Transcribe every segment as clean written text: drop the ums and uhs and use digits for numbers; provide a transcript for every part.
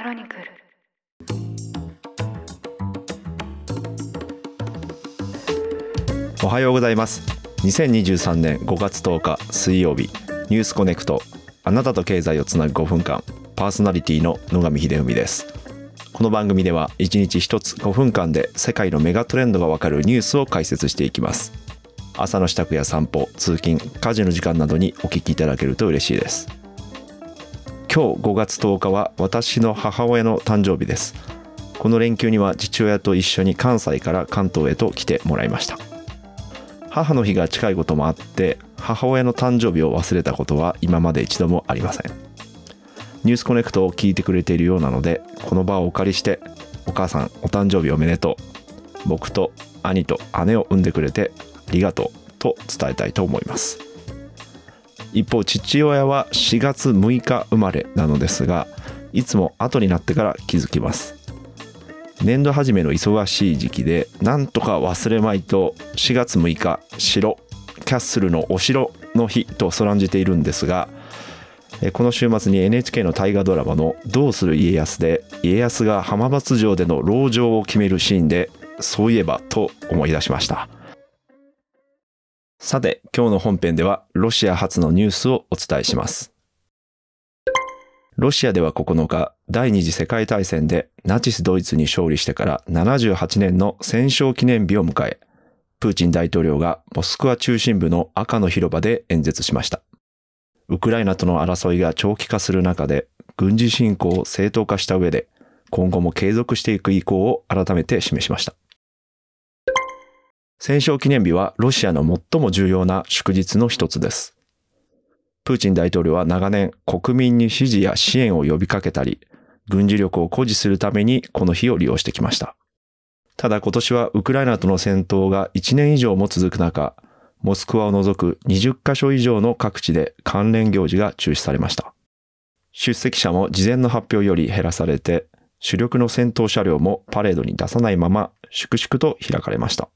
クロニクル。おはようございます。2023年5月10日水曜日、ニュースコネクト、あなたと経済をつなぐ5分間、パーソナリティの野上秀文です。この番組では1日1つ5分間で世界のメガトレンドがわかるニュースを解説していきます。朝の支度や散歩、通勤、家事の時間などにお聞きいただけると嬉しいです。今日5月10日は私の母親の誕生日です。この連休には父親と一緒に関西から関東へと来てもらいました。母の日が近いこともあって、母親の誕生日を忘れたことは今まで一度もありません。ニュースコネクトを聞いてくれているようなので、この場をお借りして、お母さんお誕生日おめでとう、僕と兄と姉を産んでくれてありがとうと伝えたいと思います。一方、父親は4月6日生まれなのですが、いつも後になってから気づきます。年度初めの忙しい時期で、なんとか忘れまいと4月6日城キャッスルのお城の日とそらんじているんですが、この週末に NHK の大河ドラマのどうする家康で、家康が浜松城での籠城を決めるシーンで、そういえばと思い出しました。さて、今日の本編ではロシア発のニュースをお伝えします。ロシアでは9日、第二次世界大戦でナチスドイツに勝利してから78年の戦勝記念日を迎え、プーチン大統領がモスクワ中心部の赤の広場で演説しました。ウクライナとの争いが長期化する中で、軍事侵攻を正当化した上で、今後も継続していく意向を改めて示しました。戦勝記念日はロシアの最も重要な祝日の一つです。プーチン大統領は長年、国民に支持や支援を呼びかけたり、軍事力を誇示するためにこの日を利用してきました。ただ今年はウクライナとの戦闘が1年以上も続く中、モスクワを除く20カ所以上の各地で関連行事が中止されました。出席者も事前の発表より減らされて、主力の戦闘車両もパレードに出さないまま粛々と開かれました。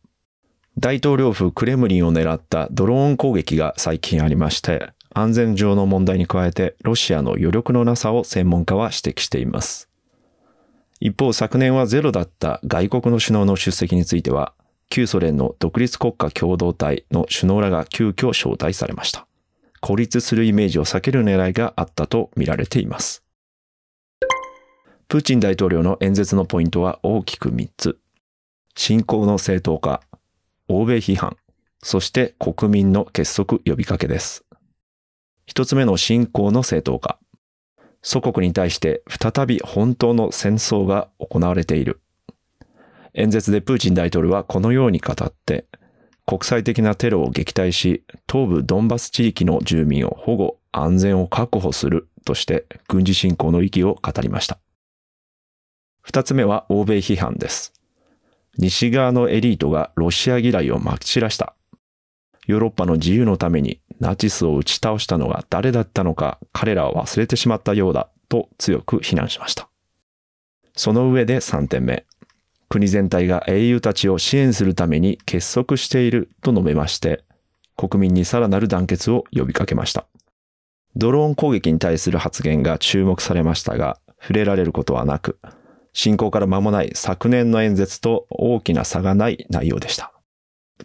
大統領府クレムリンを狙ったドローン攻撃が最近ありまして、安全上の問題に加えてロシアの余力のなさを専門家は指摘しています。一方、昨年はゼロだった外国の首脳の出席については、旧ソ連の独立国家共同体の首脳らが急遽招待されました。孤立するイメージを避ける狙いがあったと見られています。プーチン大統領の演説のポイントは大きく3つ。侵攻の正当化、欧米批判、そして国民の結束呼びかけです。一つ目の侵攻の正当化。祖国に対して再び本当の戦争が行われている。演説でプーチン大統領はこのように語って、国際的なテロを撃退し、東部ドンバス地域の住民を保護、安全を確保するとして軍事侵攻の意義を語りました。二つ目は欧米批判です。西側のエリートがロシア嫌いをまき散らした。ヨーロッパの自由のためにナチスを打ち倒したのが誰だったのか、彼らは忘れてしまったようだと強く非難しました。その上で3点目。国全体が英雄たちを支援するために結束していると述べまして、国民にさらなる団結を呼びかけました。ドローン攻撃に対する発言が注目されましたが、触れられることはなく、侵攻から間もない昨年の演説と大きな差がない内容でした。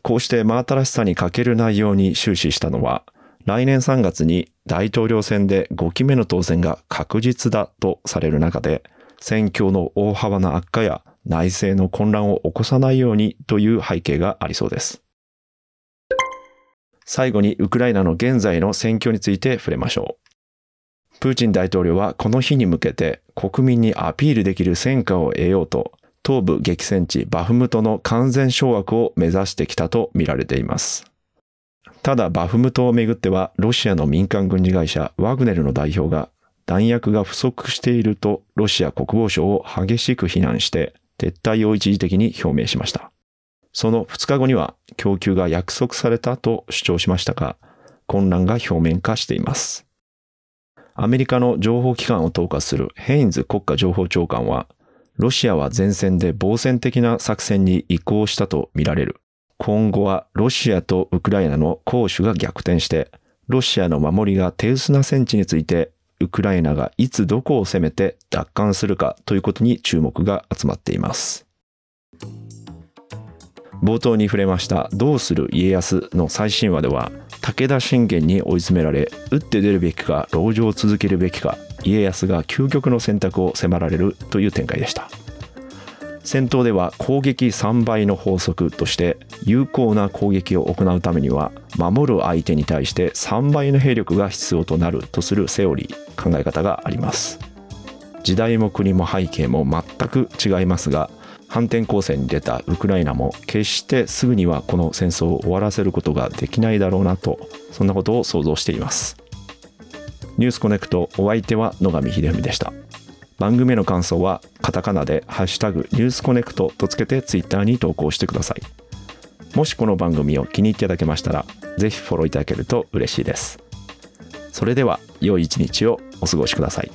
こうして真新しさに欠ける内容に終始したのは、来年3月に大統領選で5期目の当選が確実だとされる中で、戦況の大幅な悪化や内政の混乱を起こさないようにという背景がありそうです。最後にウクライナの現在の戦況について触れましょう。プーチン大統領はこの日に向けて国民にアピールできる戦果を得ようと、東部激戦地バフムトの完全掌握を目指してきたと見られています。ただバフムトをめぐっては、ロシアの民間軍事会社ワグネルの代表が弾薬が不足しているとロシア国防省を激しく非難して撤退を一時的に表明しました。その2日後には供給が約束されたと主張しましたが、混乱が表面化しています。アメリカの情報機関を統括するヘインズ国家情報長官は、ロシアは前線で防戦的な作戦に移行したとみられる。今後はロシアとウクライナの攻守が逆転して、ロシアの守りが手薄な戦地についてウクライナがいつどこを攻めて奪還するかということに注目が集まっています。冒頭に触れましたどうする家康の最新話では、武田信玄に追い詰められ、打って出るべきか籠城を続けるべきか、家康が究極の選択を迫られるという展開でした。戦闘では攻撃3倍の法則として、有効な攻撃を行うためには守る相手に対して3倍の兵力が必要となるとするセオリー、考え方があります。時代も国も背景も全く違いますが、反転攻勢に出たウクライナも決してすぐにはこの戦争を終わらせることができないだろうなと、そんなことを想像しています。ニュースコネクト、お相手は野上秀文でした。番組への感想はカタカナでハッシュタグニュースコネクトとつけてツイッターに投稿してください。もしこの番組を気に入っていただけましたら、ぜひフォローいただけると嬉しいです。それでは良い一日をお過ごしください。